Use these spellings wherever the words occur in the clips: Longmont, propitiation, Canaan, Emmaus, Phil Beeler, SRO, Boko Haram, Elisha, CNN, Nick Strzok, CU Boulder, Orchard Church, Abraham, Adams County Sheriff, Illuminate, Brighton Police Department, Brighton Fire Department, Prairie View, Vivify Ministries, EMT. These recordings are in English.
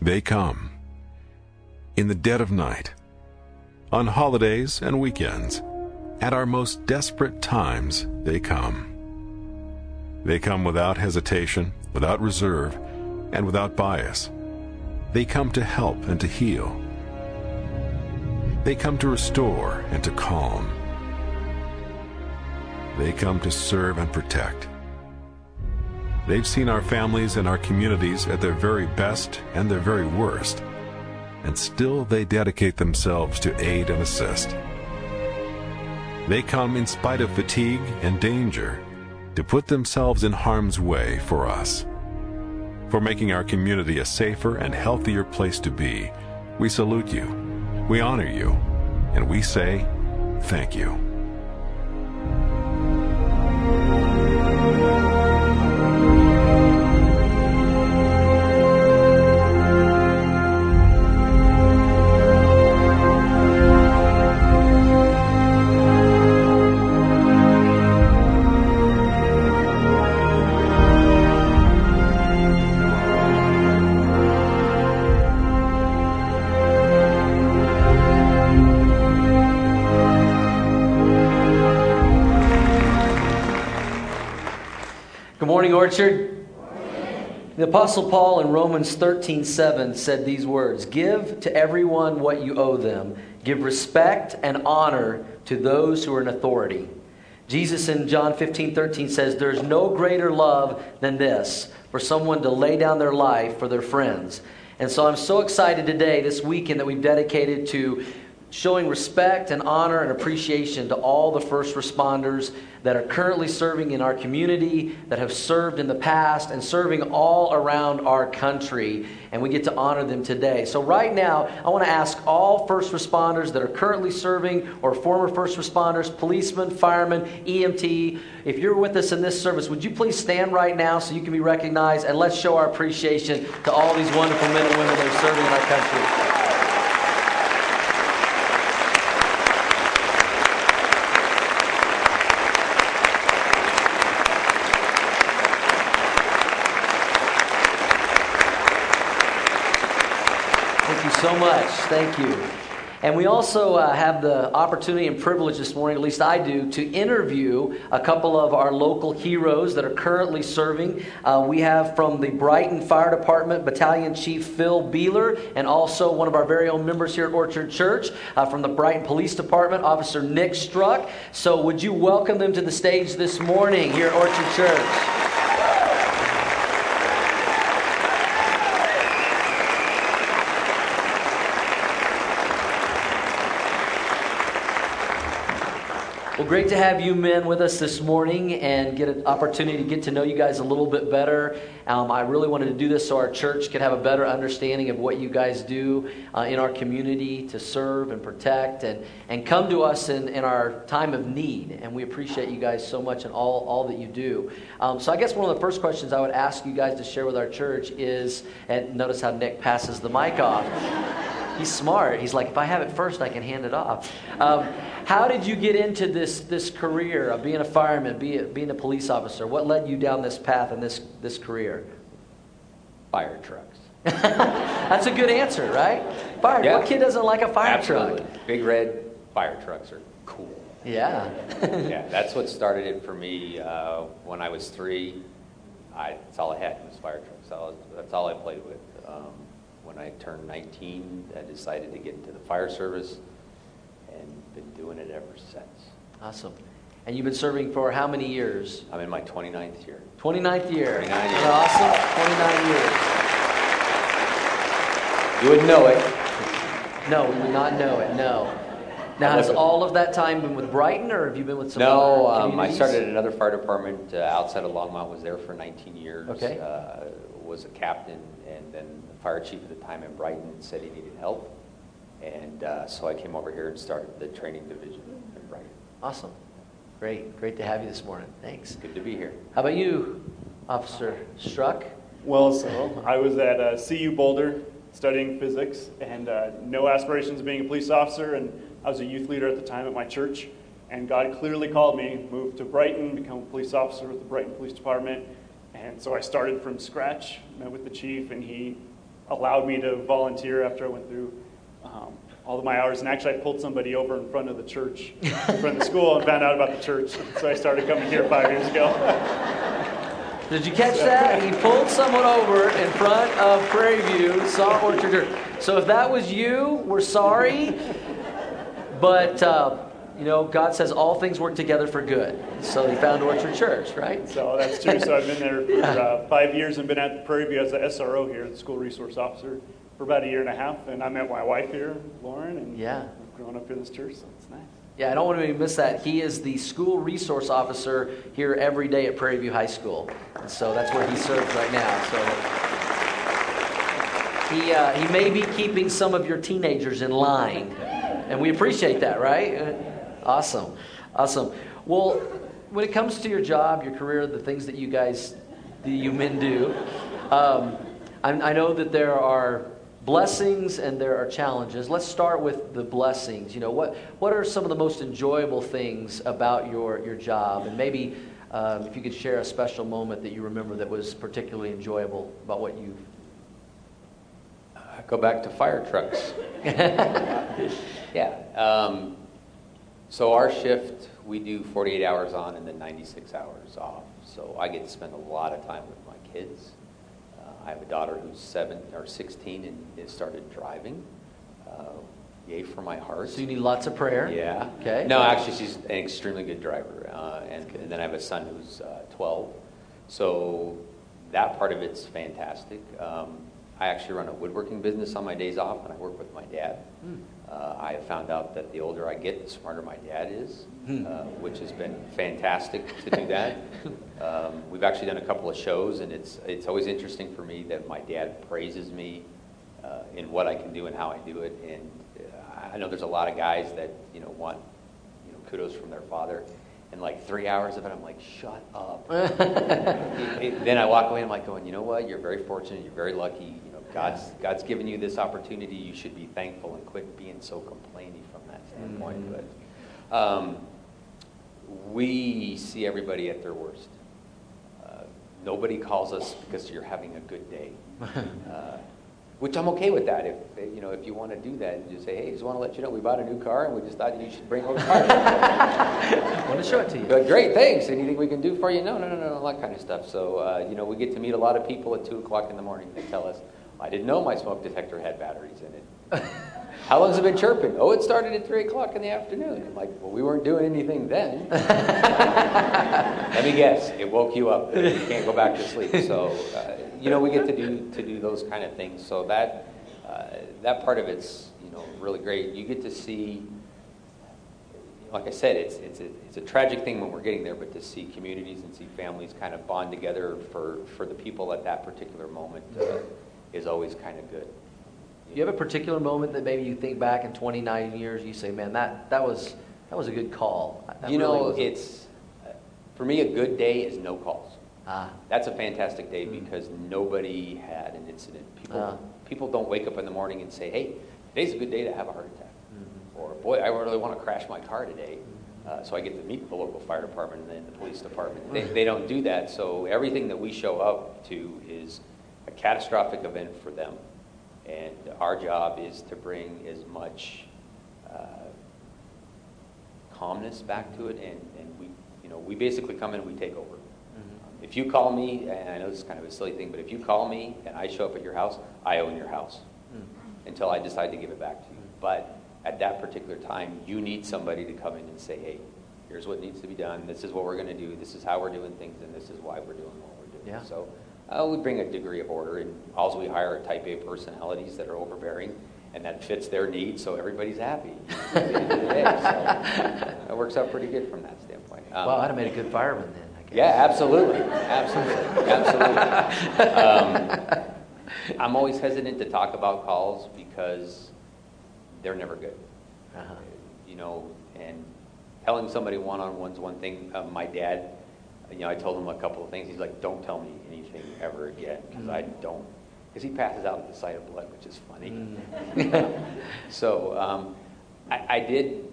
They come. In the dead of night. On holidays and weekends. At our most desperate times, they come. They come without hesitation, without reserve, and without bias. They come to help and to heal. They come to restore and to calm. They come to serve and protect. They've seen our families and our communities at their very best and their very worst, and still they dedicate themselves to aid and assist. They come in spite of fatigue and danger to put themselves in harm's way for us. For making our community a safer and healthier place to be, we salute you, we honor you, and we say thank you. Orchard. The Apostle Paul in Romans 13:7 said these words, "Give to everyone what you owe them. Give respect and honor to those who are in authority." Jesus in John 15:13 says, "There's no greater love than this, for someone to lay down their life for their friends." And so I'm so excited today, this weekend, that we've dedicated to showing respect and honor and appreciation to all the first responders that are currently serving in our community, that have served in the past, and serving all around our country. And we get to honor them today. So right now, I want to ask all first responders that are currently serving or former first responders, policemen, firemen, EMT, if you're with us in this service, would you please stand right now so you can be recognized, and let's show our appreciation to all these wonderful men and women that are serving in our country. So much. Thank you. And we also have the opportunity and privilege this morning, at least I do, to interview a couple of our local heroes that are currently serving. We have from the Brighton Fire Department, Battalion Chief Phil Beeler, and also one of our very own members here at Orchard Church, from the Brighton Police Department, Officer Nick Strzok. So would you welcome them to the stage this morning here at Orchard Church? Well, great to have you men with us this morning and get an opportunity to get to know you guys a little bit better. I really wanted to do this so our church could have a better understanding of what you guys do in our community to serve and protect and come to us in our time of need. And we appreciate you guys so much and all that you do. So I guess one of the first questions I would ask you guys to share with our church is, and notice how Nick passes the mic off. He's smart. He's like, if I have it first, I can hand it off. How did you get into this career of being a fireman, being a police officer? What led you down this path and this career? Fire trucks. That's a good answer, right? Fire. Yeah. What kid doesn't like a fire Absolutely. Truck? Big red fire trucks are cool. Yeah. Yeah, that's what started it for me. When I was 3, that's all I had was fire trucks. That's all I played with. When I turned 19, I decided to get into the fire service and been doing it ever since. Awesome. And you've been serving for how many years? I'm in my 29th year. 29th year. 29 years. Awesome. 29 years. You would know it. No, we would not know it, no. Now, has all of that time been with Brighton, or have you been with some other communities? I started at another fire department outside of Longmont, was there for 19 years. Okay. Was a captain, and then the fire chief at the time in Brighton said he needed help, and so I came over here and started the training division in Brighton. Awesome. Great to have you this morning. Thanks. Good to be here. How about you, Officer Strzok? Well, so I was at CU Boulder studying physics, and no aspirations of being a police officer, and I was a youth leader at the time at my church, and God clearly called me, moved to Brighton, become a police officer with the Brighton Police Department. And so I started from scratch, met with the chief, and he allowed me to volunteer after I went through all of my hours. And actually, I pulled somebody over in front of the church, in front of the school, and found out about the church. So I started coming here 5 years ago. Did you catch that? He pulled someone over in front of Prairie View, saw Orchard Church. So if that was you, we're sorry. But, you know, God says all things work together for good. So he found Orchard Church, right? So that's true. So I've been there for 5 years and been at the Prairie View as the SRO here, the school resource officer, for about 1.5 years. And I met my wife here, Lauren, and we've grown up here in this church, so it's nice. Yeah, I don't want to miss that. He is the school resource officer here every day at Prairie View High School. And so that's where he serves right now. So he may be keeping some of your teenagers in line. And we appreciate that, right? Awesome. Awesome. Well, when it comes to your job, your career, the things that you guys, that you men do, I know that there are blessings and there are challenges. Let's start with the blessings. You know, what are some of the most enjoyable things about your job? And maybe if you could share a special moment that you remember that was particularly enjoyable about what you... I go back to fire trucks. So our shift, we do 48 hours on and then 96 hours off. So I get to spend a lot of time with my kids. I have a daughter who's 16 and has started driving. Yay for my heart. So you need lots of prayer. Yeah. Okay. No, actually, she's an extremely good driver. And then I have a son who's 12. So that part of it's fantastic. I actually run a woodworking business on my days off, and I work with my dad. I have found out that the older I get, the smarter my dad is, which has been fantastic to do that. We've actually done a couple of shows, and it's always interesting for me that my dad praises me in what I can do and how I do it. And I know there's a lot of guys that want kudos from their father, and like 3 hours of it, I'm like, shut up. Then I walk away, and I'm like going, you know what? You're very fortunate. You're very lucky. God's given you this opportunity. You should be thankful and quit being so complaining from that standpoint. But we see everybody at their worst. Nobody calls us because you're having a good day, which I'm okay with that. If if you want to do that and just say, hey, just want to let you know we bought a new car and we just thought you should bring over the car. Want to show it to you? But great, thanks. Anything we can do for you? No, that kind of stuff. So we get to meet a lot of people at 2:00 in the morning that tell us, I didn't know my smoke detector had batteries in it. How long's it been chirping? Oh, it started at 3:00 in the afternoon. I'm like, well, we weren't doing anything then. Let me guess, it woke you up. You can't go back to sleep. So, we get to do those kind of things. So that part of it's really great. You get to see, like I said, it's a tragic thing when we're getting there, but to see communities and see families kind of bond together for the people at that particular moment. Is always kind of good. Do you have a particular moment that maybe you think back in 29 years, you say, man, that was a good call? For me, a good day is no calls. That's a fantastic day because nobody had an incident. People don't wake up in the morning and say, hey, today's a good day to have a heart attack. Or, boy, I really want to crash my car today. So I get to meet the local fire department and then the police department. They don't do that. So everything that we show up to is a catastrophic event for them, and our job is to bring as much calmness back to it, and we basically come in and we take over. If you call me, and I know this is kind of a silly thing, but if you call me and I show up at your house, I own your house until I decide to give it back to you. But at that particular time, you need somebody to come in and say, hey, here's what needs to be done, this is what we're going to do, this is how we're doing things, and this is why we're doing what we're doing. So we bring a degree of order, and also we hire type A personalities that are overbearing, and that fits their needs, so everybody's happy. At the end of the day, so it works out pretty good from that standpoint. Well, I'd have made a good fireman then, I guess. Yeah, absolutely. I'm always hesitant to talk about calls because they're never good. And telling somebody one-on-one is one thing. My dad, I told him a couple of things. He's like, don't tell me anything ever again, because he passes out at the sight of blood, which is funny. So I did,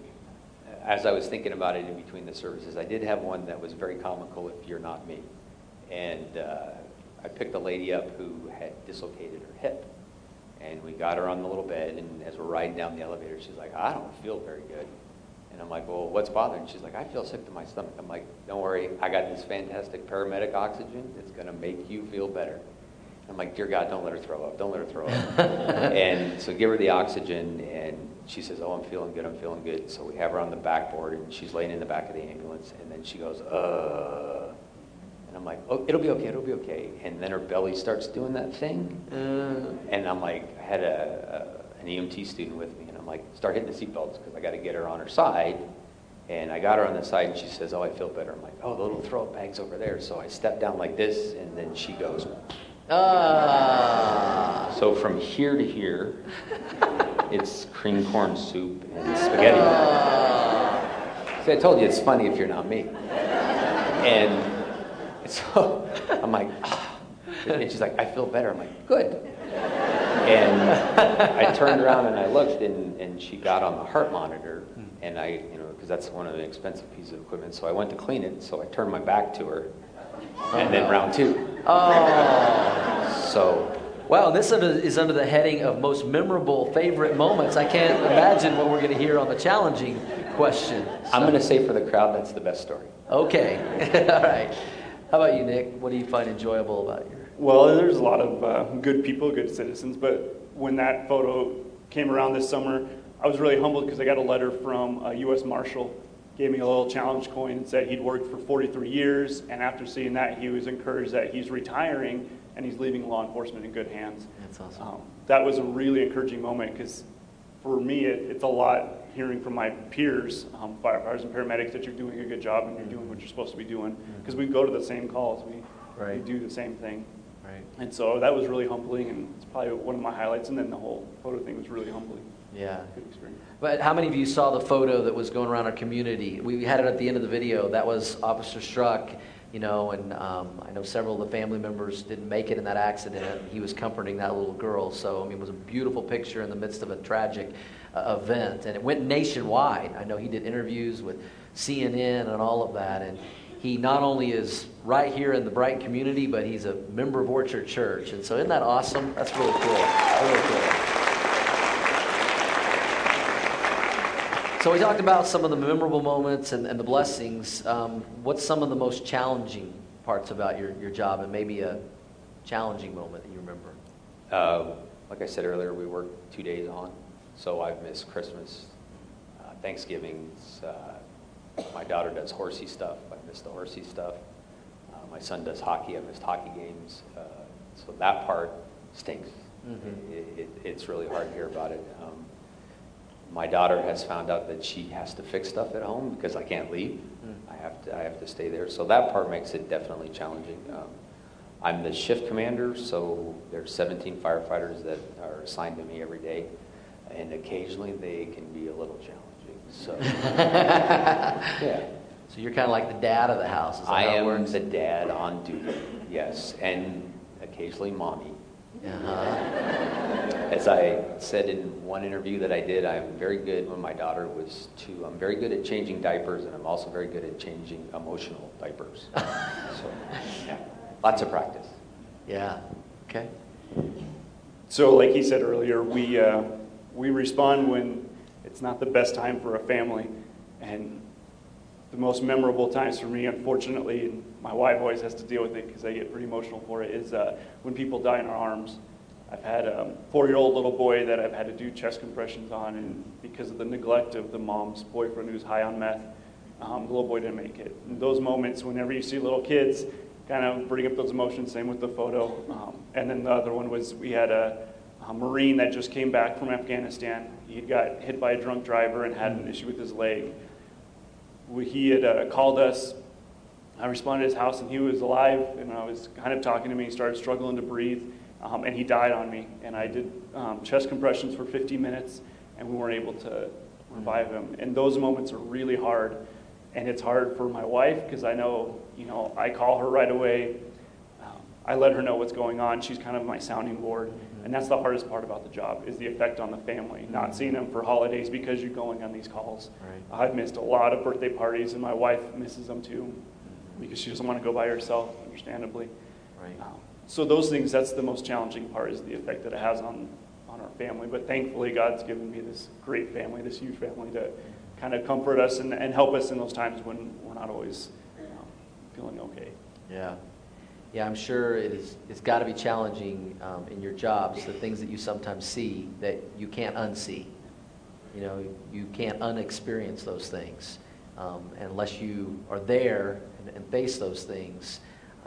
as I was thinking about it in between the services, I did have one that was very comical, if you're not me. And I picked a lady up who had dislocated her hip. And we got her on the little bed, and as we're riding down the elevator, she's like, I don't feel very good. And I'm like, well, what's bothering you? She's like, I feel sick to my stomach. I'm like, don't worry, I got this fantastic paramedic oxygen that's going to make you feel better. I'm like, dear God, don't let her throw up. Don't let her throw up. And so give her the oxygen, and she says, oh, I'm feeling good, I'm feeling good. So we have her on the backboard, and she's laying in the back of the ambulance, and then she goes, And I'm like, oh, it'll be okay, it'll be okay. And then her belly starts doing that thing. And I'm like, I had an EMT student with me, and I'm like, start hitting the seatbelts, because I got to get her on her side. And I got her on the side, and she says, oh, I feel better. I'm like, oh, the little throw bag's over there. So I step down like this, and then she goes, So from here to here, it's cream corn soup and spaghetti. See, I told you it's funny if you're not me. And so I'm like, and she's like, I feel better. I'm like, good. And I turned around and I looked, and she got on the heart monitor, and I, you know, because that's one of the expensive pieces of equipment. So I went to clean it, so I turned my back to her, and then round two. Oh. So, wow, this is under the heading of most memorable favorite moments. I can't imagine what we're going to hear on the challenging question. So. I'm going to say for the crowd, that's the best story. Okay. All right. How about you, Nick? What do you find enjoyable about your... Well, there's a lot of good people, good citizens, but when that photo came around this summer, I was really humbled because I got a letter from a U.S. Marshal. Gave me a little challenge coin and said he'd worked for 43 years, and after seeing that, he was encouraged that he's retiring and he's leaving law enforcement in good hands. That's awesome. That was a really encouraging moment because for me, it's a lot hearing from my peers, firefighters and paramedics, that you're doing a good job and you're doing what you're supposed to be doing, because we go to the same calls, we do the same thing. Right. And so that was really humbling, and it's probably one of my highlights, and then the whole photo thing was really humbling. Yeah. Good experience. But how many of you saw the photo that was going around our community? We had it at the end of the video. That was Officer Strzok, you know, and I know several of the family members didn't make it in that accident. He was comforting that little girl. So, I mean, it was a beautiful picture in the midst of a tragic event. And it went nationwide. I know he did interviews with CNN and all of that. And he not only is right here in the Brighton community, but he's a member of Orchard Church. And so isn't that awesome? That's really cool. Really cool. So we talked about some of the memorable moments and the blessings. What's some of the most challenging parts about your job, and maybe a challenging moment that you remember? Like I said earlier, we work 2 days on, so I've missed Christmas, Thanksgiving. My daughter does horsey stuff. I missed the horsey stuff. My son does hockey. I missed hockey games. So that part stinks. Mm-hmm. It's really hard to hear about it. My daughter has found out that she has to fix stuff at home because I can't leave. I have to stay there. So that part makes it definitely challenging. I'm the shift commander, so there's 17 firefighters that are assigned to me every day, and occasionally they can be a little challenging. So yeah. So you're kind of like the dad of the house. Is that how it works? I am the dad on duty. Yes, and occasionally mommy. As I said in one interview that I did, I'm very good when my daughter was 2. I'm very good at changing diapers, and I'm also very good at changing emotional diapers. So, yeah, lots of practice. Yeah. Okay. So, like he said earlier, we respond when it's not the best time for a family, and the most memorable times for me, unfortunately, and my wife always has to deal with it because I get pretty emotional for it, is when people die in our arms. I've had a 4-year-old little boy that I've had to do chest compressions on, and because of the neglect of the mom's boyfriend who's high on meth, the little boy didn't make it. And those moments, whenever you see little kids, kind of bring up those emotions, same with the photo. And then the other one was we had a Marine that just came back from Afghanistan. He got hit by a drunk driver and had an issue with his leg. He had called us. I responded to his house, and he was alive, and I was kind of talking to him. He started struggling to breathe, and he died on me. And I did chest compressions for 50 minutes, and we weren't able to revive him. And those moments are really hard, and it's hard for my wife because I know, you know, I call her right away. I let her know what's going on. She's kind of my sounding board, and that's the hardest part about the job is the effect on the family, not seeing them for holidays because you're going on these calls. Right. I've missed a lot of birthday parties, and my wife misses them too because she doesn't want to go by herself, understandably. Right. So those things, that's the most challenging part is the effect that it has on on our family, but thankfully God's given me this great family, this huge family to kind of comfort us and help us in those times when we're not always feeling okay. Yeah. Yeah, I'm sure it's got to be challenging in your jobs, the things that you sometimes see that you can't unsee. You know, you can't unexperience those things. Unless you are there and face those things,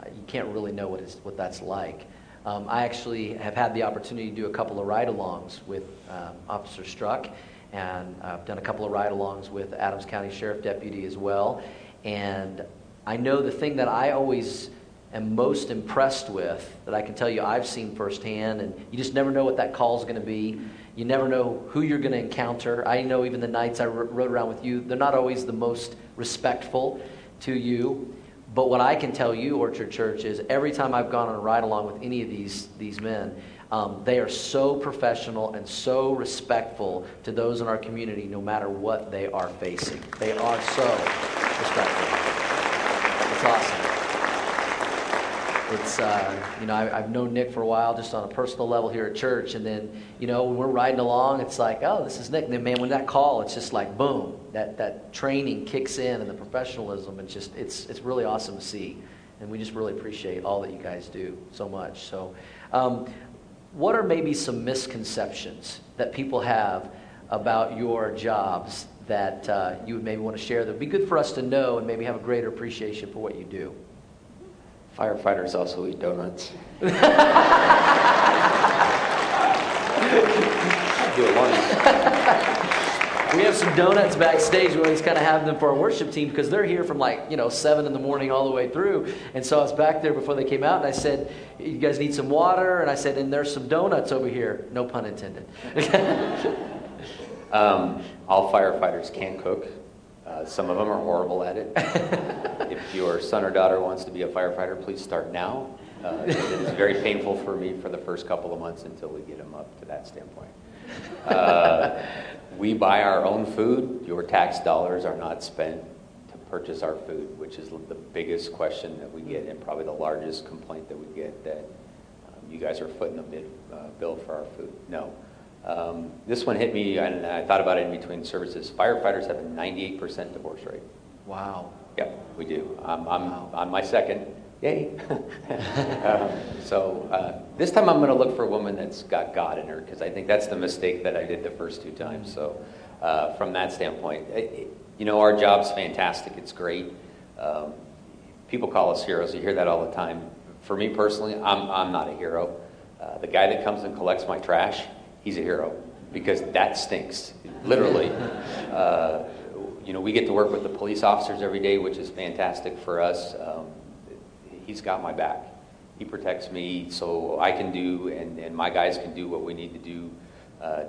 you can't really know what that's like. I actually have had the opportunity to do a couple of ride-alongs with Officer Strzok, and I've done a couple of ride-alongs with Adams County Sheriff Deputy as well. And I know the thing that I always am most impressed with, that I can tell you I've seen firsthand, and you just never know what that call is going to be. You never know who you're going to encounter. I know even the nights I rode around with you, they're not always the most respectful to you. But what I can tell you, Orchard Church, is every time I've gone on a ride-along with any of these men, they are so professional and so respectful to those in our community, no matter what they are facing. They are so respectful. It's awesome. It's, you know, I've known Nick for a while, just on a personal level here at church, and then, you know, when we're riding along, it's like, oh, this is Nick. And then, man, when that call, it's just like, boom, that training kicks in and the professionalism, and just, it's really awesome to see. And we just really appreciate all that you guys do so much. So what are maybe some misconceptions that people have about your jobs that you would maybe want to share that would be good for us to know and maybe have a greater appreciation for what you do? Firefighters also eat donuts. I do it once. We have some donuts backstage. We always kind of have them for our worship team because they're here from 7 in the morning all the way through. And so I was back there before they came out, and I said, you guys need some water? And I said, and there's some donuts over here. No pun intended. All firefighters can cook. Some of them are horrible at it. If your son or daughter wants to be a firefighter, please start now. It is very painful for me for the first couple of months until we get them up to that standpoint. We buy our own food. Your tax dollars are not spent to purchase our food, which is the biggest question that we get and probably the largest complaint that we get, that you guys are footing a bill for our food. No. This one hit me, and I thought about it in between services. Firefighters have a 98% divorce rate. Wow. Yep, we do. I'm on my second. Yay. This time I'm going to look for a woman that's got God in her, because I think that's the mistake that I did the first two times. So from that standpoint, our job's fantastic. It's great. People call us heroes. You hear that all the time. For me personally, I'm not a hero. The guy that comes and collects my trash, he's a hero, because that stinks, literally. We get to work with the police officers every day, which is fantastic for us. He's got my back. He protects me, so I can do, and my guys can do what we need to do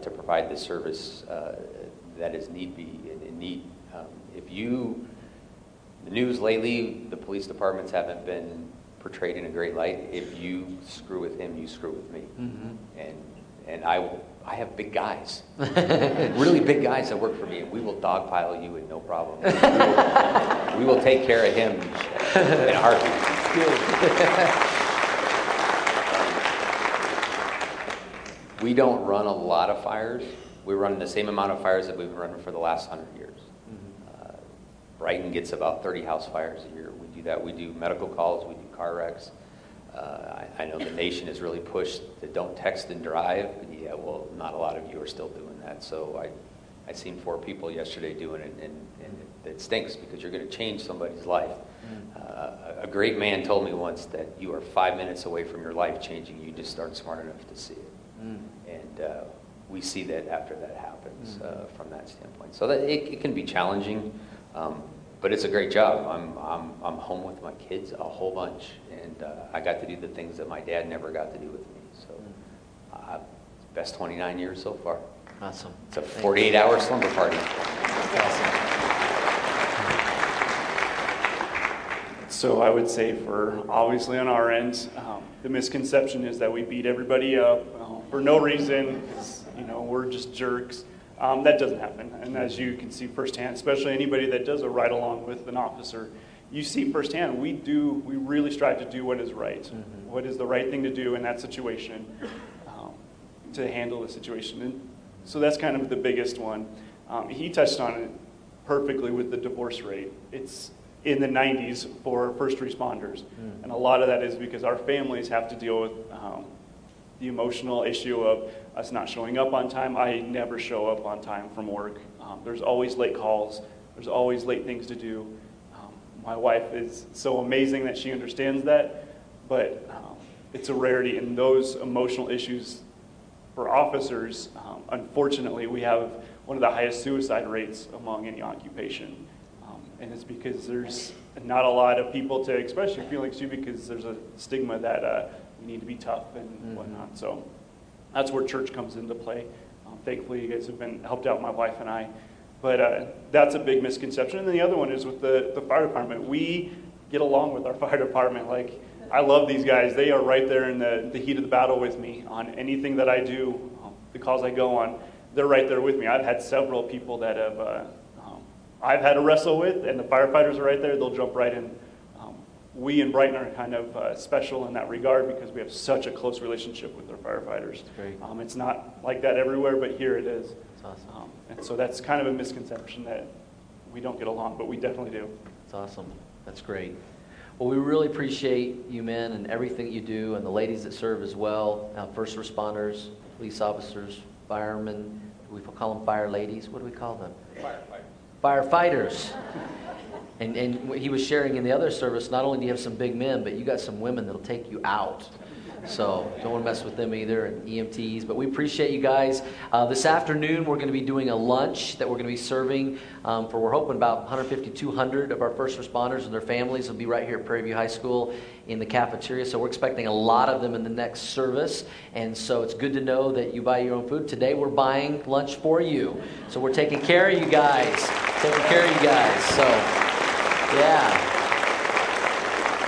to provide the service that is need be in need. The news lately, the police departments haven't been portrayed in a great light. If you screw with him, you screw with me. Mm-hmm. And I have big guys, really big guys that work for me, and we will dogpile you with no problem. We will take care of him in a heartbeat. We don't run a lot of fires. We run the same amount of fires that we've run for the last 100 years. Mm-hmm. Brighton gets about 30 house fires a year. We do that. We do medical calls. We do car wrecks. I know the nation is really pushed to don't text and drive. Yeah, well, not a lot of you are still doing that. So I seen 4 people yesterday doing it, and it stinks because you're going to change somebody's life. A great man told me once that you are 5 minutes away from your life changing. You just aren't smart enough to see it. And we see that after that happens from that standpoint. So that it can be challenging, but it's a great job. I'm home with my kids a whole bunch, and I got to do the things that my dad never got to do with me. So, best 29 years so far. Awesome. It's a 48-hour slumber party. Awesome. So I would say, for obviously on our end, the misconception is that we beat everybody up for no reason. We're just jerks. That doesn't happen, and as you can see firsthand, especially anybody that does a ride-along with an officer, you see firsthand we really strive to do what is right, what is the right thing to do in that situation. to handle the situation. And so that's kind of the biggest one. He touched on it perfectly with the divorce rate. It's in the 90s for first responders. Mm. And a lot of that is because our families have to deal with the emotional issue of us not showing up on time. I never show up on time from work. There's always late calls. There's always late things to do. My wife is so amazing that she understands that, but it's a rarity. And those emotional issues for officers, unfortunately, we have one of the highest suicide rates among any occupation. And it's because there's not a lot of people to express your feelings to, because there's a stigma that we need to be tough and whatnot. So that's where church comes into play. Thankfully, you guys have been helped out, my wife and I. But that's a big misconception. And then the other one is with the fire department. We get along with our fire department. Like, I love these guys. They are right there in the heat of the battle with me on anything that I do, the calls I go on. They're right there with me. I've had several people that have I've had to wrestle with, and the firefighters are right there. They'll jump right in. We in Brighton are kind of special in that regard because we have such a close relationship with our firefighters. Great. It's not like that everywhere, but here it is. That's awesome. And so that's kind of a misconception that we don't get along, but we definitely do. That's awesome. That's great. Well, we really appreciate you men and everything you do, and the ladies that serve as well, first responders, police officers, firemen. We call them fire ladies. What do we call them? Firefighters. And what he was sharing in the other service, not only do you have some big men, but you got some women that'll take you out. So don't want to mess with them either, and EMTs. But we appreciate you guys. This afternoon, we're going to be doing a lunch that we're going to be serving for, we're hoping, about 150, 200 of our first responders and their families will be right here at Prairie View High School in the cafeteria. So we're expecting a lot of them in the next service. And so it's good to know that you buy your own food. Today, we're buying lunch for you. So we're taking care of you guys. Taking care of you guys. So, yeah.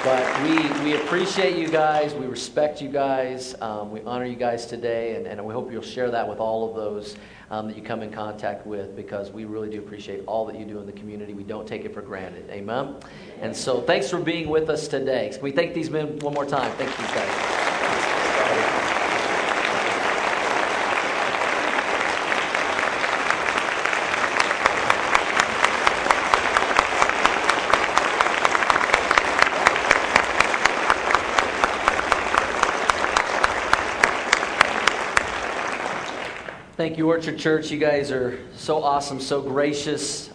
But we appreciate you guys, we respect you guys, we honor you guys today, and we hope you'll share that with all of those that you come in contact with, because we really do appreciate all that you do in the community. We don't take it for granted. Amen? And so thanks for being with us today. Can we thank these men one more time? Thank you guys. Thank you, Orchard Church. You guys are so awesome, so gracious.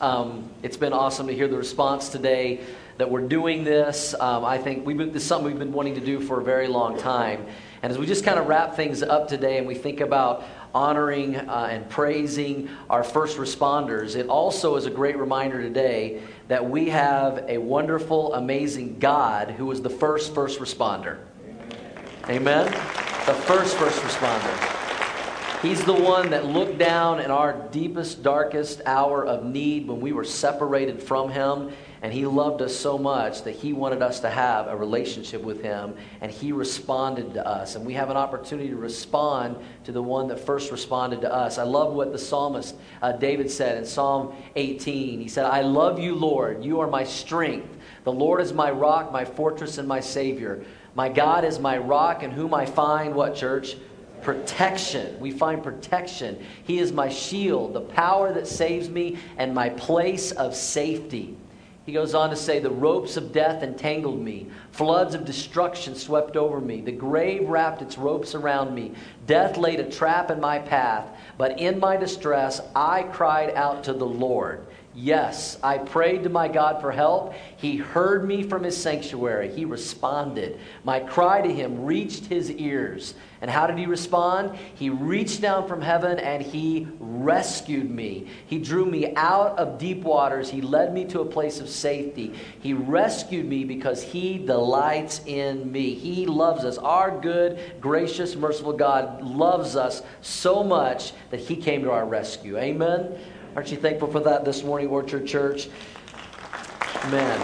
It's been awesome to hear the response today that we're doing this. I think this is something we've been wanting to do for a very long time. And as we just kind of wrap things up today and we think about honoring and praising our first responders, it also is a great reminder today that we have a wonderful, amazing God who was the first responder. Amen? The first responder. He's the one that looked down in our deepest, darkest hour of need when we were separated from Him, and He loved us so much that He wanted us to have a relationship with Him, and He responded to us, and we have an opportunity to respond to the one that first responded to us. I love what the psalmist David said in Psalm 18. He said, "I love you, Lord. You are my strength. The Lord is my rock, my fortress, and my Savior. My God is my rock, in whom I find," what, church? Protection. We find protection. He is my shield, the power that saves me, and my place of safety. He goes on to say, the ropes of death entangled me. Floods of destruction swept over me. The grave wrapped its ropes around me. Death laid a trap in my path. But in my distress, I cried out to the Lord. Yes, I prayed to my God for help. He heard me from His sanctuary. He responded. My cry to Him reached His ears. And how did He respond? He reached down from heaven and He rescued me. He drew me out of deep waters. He led me to a place of safety. He rescued me because He delights in me. He loves us. Our good, gracious, merciful God loves us so much that He came to our rescue. Amen. Aren't you thankful for that this morning, Orchard Church? Amen.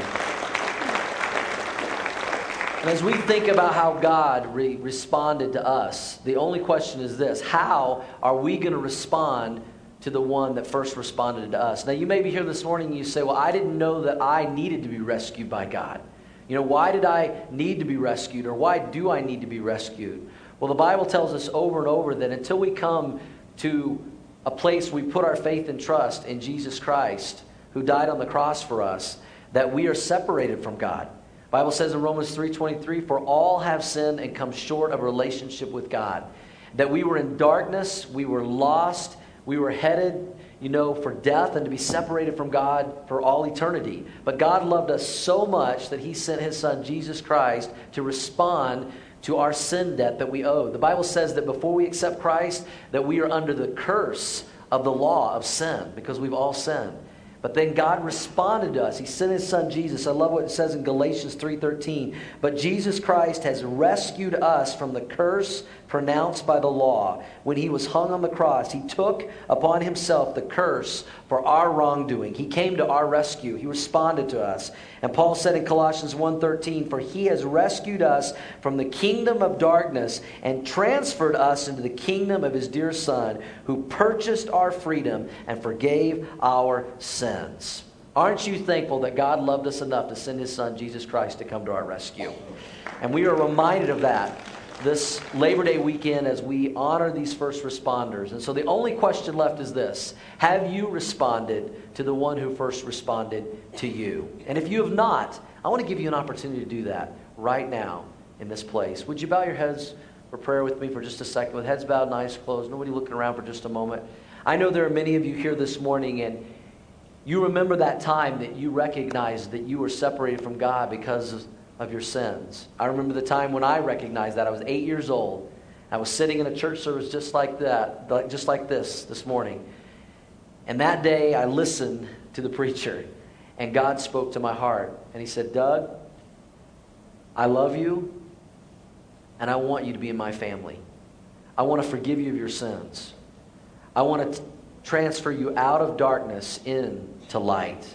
And as we think about how God responded to us, the only question is this: how are we going to respond to the one that first responded to us? Now, you may be here this morning and you say, well, I didn't know that I needed to be rescued by God. You know, why did I need to be rescued, or why do I need to be rescued? Well, the Bible tells us over and over that until we come to a place we put our faith and trust in Jesus Christ, who died on the cross for us, that we are separated from God. The Bible says in Romans 3:23, for all have sinned and come short of a relationship with God. That we were in darkness, we were lost, we were headed, for death and to be separated from God for all eternity. But God loved us so much that He sent His Son, Jesus Christ, to respond to our sin debt that we owe. The Bible says that before we accept Christ, that we are under the curse of the law of sin because we've all sinned. But then God responded to us. He sent His Son, Jesus. I love what it says in Galatians 3:13. But Jesus Christ has rescued us from the curse pronounced by the law. When He was hung on the cross, He took upon Himself the curse for our wrongdoing. He came to our rescue. He responded to us. And Paul said in Colossians 1:13, for He has rescued us from the kingdom of darkness and transferred us into the kingdom of His dear Son, who purchased our freedom and forgave our sin. Aren't you thankful that God loved us enough to send His Son, Jesus Christ, to come to our rescue? And we are reminded of that this Labor Day weekend as we honor these first responders. And so the only question left is this: have you responded to the one who first responded to you? And if you have not, I want to give you an opportunity to do that right now in this place. Would you bow your heads for prayer with me for just a second? With heads bowed and eyes closed, nobody looking around for just a moment. I know there are many of you here this morning, and you remember that time that you recognized that you were separated from God because of your sins. I remember the time when I recognized that. I was 8 years old. I was sitting in a church service just like that, just like this morning. And that day I listened to the preacher, and God spoke to my heart. And He said, Doug, I love you, and I want you to be in my family. I want to forgive you of your sins. I want to transfer you out of darkness into light.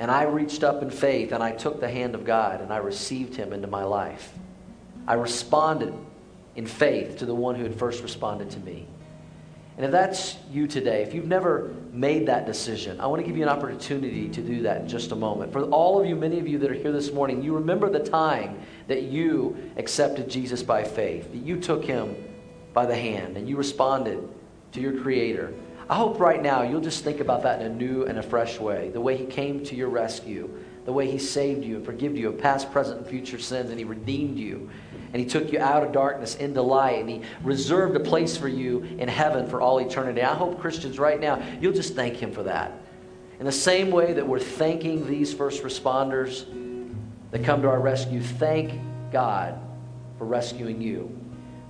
And I reached up in faith and I took the hand of God and I received Him into my life. I responded in faith to the one who had first responded to me. And if that's you today, if you've never made that decision, I want to give you an opportunity to do that in just a moment. For all of you, many of you that are here this morning, you remember the time that you accepted Jesus by faith, that you took Him by the hand and you responded to your Creator. I hope right now you'll just think about that in a new and a fresh way. The way He came to your rescue, the way He saved you and forgave you of past, present, and future sins, and He redeemed you, and He took you out of darkness into light, and He reserved a place for you in heaven for all eternity. I hope, Christians, right now you'll just thank Him for that. In the same way that we're thanking these first responders that come to our rescue, thank God for rescuing you.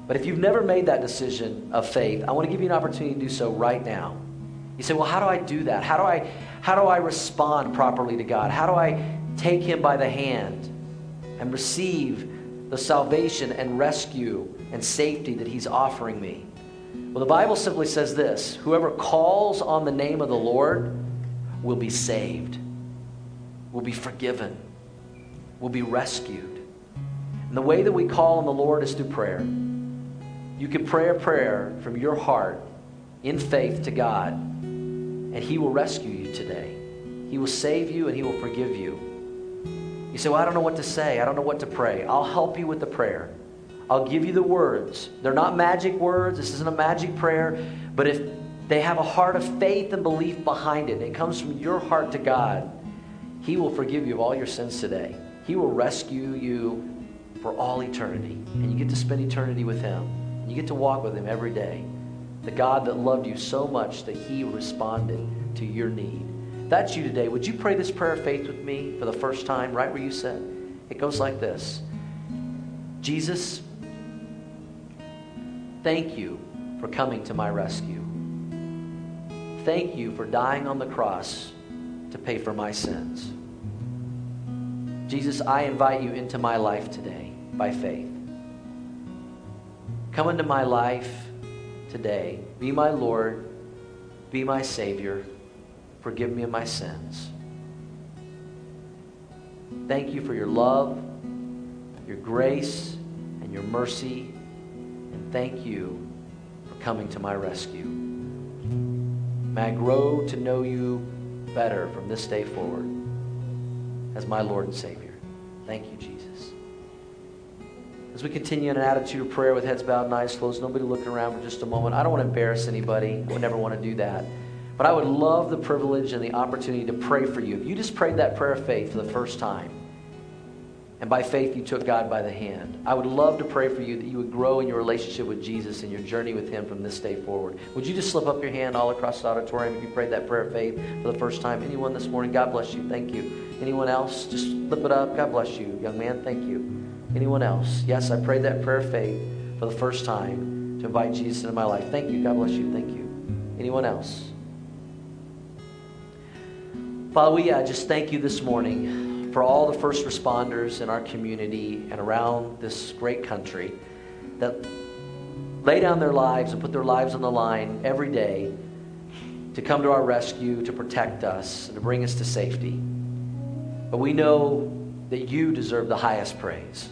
But if you've never made that decision of faith, I want to give you an opportunity to do so right now. You say, well, how do I do that? How do I respond properly to God? How do I take Him by the hand and receive the salvation and rescue and safety that He's offering me? Well, the Bible simply says this: whoever calls on the name of the Lord will be saved, will be forgiven, will be rescued. And the way that we call on the Lord is through prayer. You can pray a prayer from your heart in faith to God, and He will rescue you today. He will save you and He will forgive you. You say, well, I don't know what to say. I don't know what to pray. I'll help you with the prayer. I'll give you the words. They're not magic words. This isn't a magic prayer. But if they have a heart of faith and belief behind it, and it comes from your heart to God, He will forgive you of all your sins today. He will rescue you for all eternity, and you get to spend eternity with Him. You get to walk with Him every day. The God that loved you so much that He responded to your need. If that's you today, would you pray this prayer of faith with me for the first time, right where you sit? It goes like this: Jesus, thank You for coming to my rescue. Thank You for dying on the cross to pay for my sins. Jesus, I invite You into my life today by faith. Come into my life today. Be my Lord. Be my Savior. Forgive me of my sins. Thank You for Your love, Your grace, and Your mercy. And thank You for coming to my rescue. May I grow to know You better from this day forward as my Lord and Savior. Thank You, Jesus. As we continue in an attitude of prayer with heads bowed and eyes closed, nobody looking around for just a moment. I don't want to embarrass anybody. I would never want to do that. But I would love the privilege and the opportunity to pray for you. If you just prayed that prayer of faith for the first time, and by faith you took God by the hand, I would love to pray for you that you would grow in your relationship with Jesus and your journey with Him from this day forward. Would you just slip up your hand all across the auditorium if you prayed that prayer of faith for the first time? Anyone this morning? God bless you. Thank you. Anyone else? Just flip it up. God bless you. Young man, thank you. Anyone else? Yes, I prayed that prayer of faith for the first time to invite Jesus into my life. Thank you. God bless you. Thank you. Anyone else? Father, we just thank you this morning for all the first responders in our community and around this great country that lay down their lives and put their lives on the line every day to come to our rescue, to protect us, and to bring us to safety. But we know that you deserve the highest praise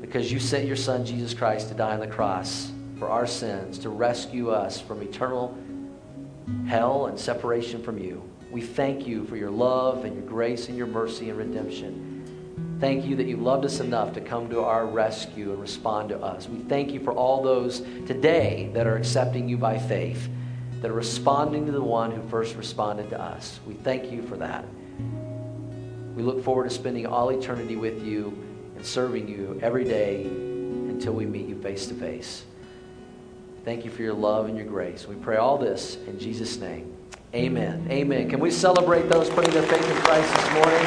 because you sent your Son, Jesus Christ, to die on the cross for our sins, to rescue us from eternal hell and separation from you. We thank you for your love and your grace and your mercy and redemption. Thank you that you loved us enough to come to our rescue and respond to us. We thank you for all those today that are accepting you by faith, that are responding to the one who first responded to us. We thank you for that. We look forward to spending all eternity with you and serving you every day until we meet you face to face. Thank you for your love and your grace. We pray all this in Jesus' name. Amen. Amen. Can we celebrate those putting their faith in Christ this morning?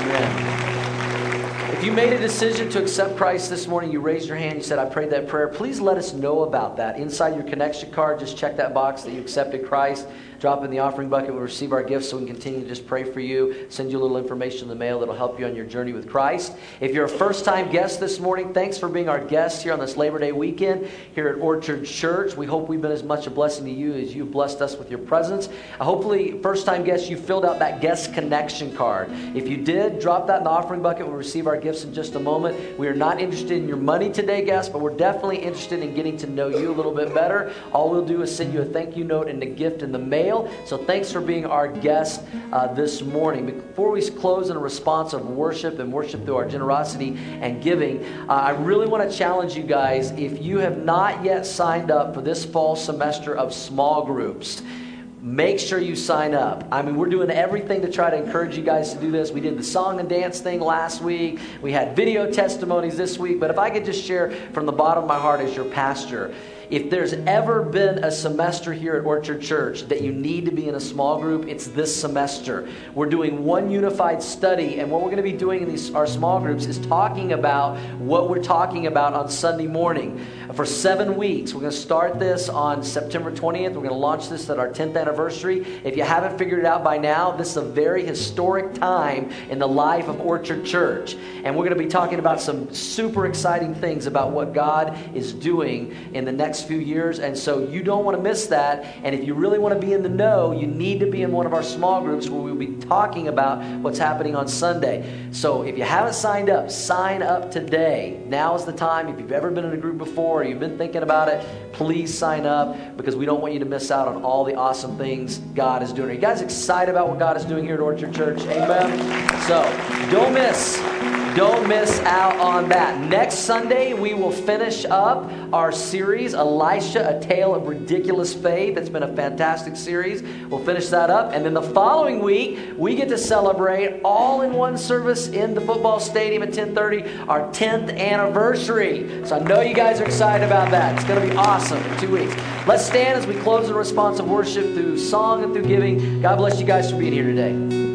Amen. If you made a decision to accept Christ this morning, you raised your hand, you said, I prayed that prayer, please let us know about that. Inside your connection card, just check that box that you accepted Christ. Drop in the offering bucket. We'll receive our gifts so we can continue to just pray for you, send you a little information in the mail that'll help you on your journey with Christ. If you're a first-time guest this morning, thanks for being our guest here on this Labor Day weekend here at Orchard Church. We hope we've been as much a blessing to you as you've blessed us with your presence. Hopefully, first-time guests, you filled out that guest connection card. If you did, drop that in the offering bucket. We'll receive our gifts in just a moment. We are not interested in your money today, guests, but we're definitely interested in getting to know you a little bit better. All we'll do is send you a thank you note and a gift in the mail. So thanks for being our guest this morning. Before we close in a response of worship and worship through our generosity and giving, I really want to challenge you guys, if you have not yet signed up for this fall semester of small groups, make sure you sign up. I mean, we're doing everything to try to encourage you guys to do this. We did the song and dance thing last week. We had video testimonies this week. But if I could just share from the bottom of my heart as your pastor, if there's ever been a semester here at Orchard Church that you need to be in a small group, it's this semester. We're doing one unified study, and what we're going to be doing in our small groups is talking about what we're talking about on Sunday morning. For 7 weeks, we're going to start this on September 20th. We're going to launch this at our 10th anniversary. If you haven't figured it out by now, this is a very historic time in the life of Orchard Church, and we're going to be talking about some super exciting things about what God is doing in the next few years, and so you don't want to miss that. And if you really want to be in the know, you need to be in one of our small groups where we'll be talking about what's happening on Sunday. So if you haven't signed up, sign up today. Now is the time. If you've ever been in a group before or you've been thinking about it, please sign up because we don't want you to miss out on all the awesome things God is doing. Are you guys excited about what God is doing here at Orchard Church? Amen. So don't miss out on that. Next Sunday, we will finish up our series, Elisha, A Tale of Ridiculous Faith. That's been a fantastic series. We'll finish that up. And then the following week, we get to celebrate all in one service in the football stadium at 10:30, our 10th anniversary. So I know you guys are excited about that. It's going to be awesome in 2 weeks. Let's stand as we close in response of worship through song and through giving. God bless you guys for being here today.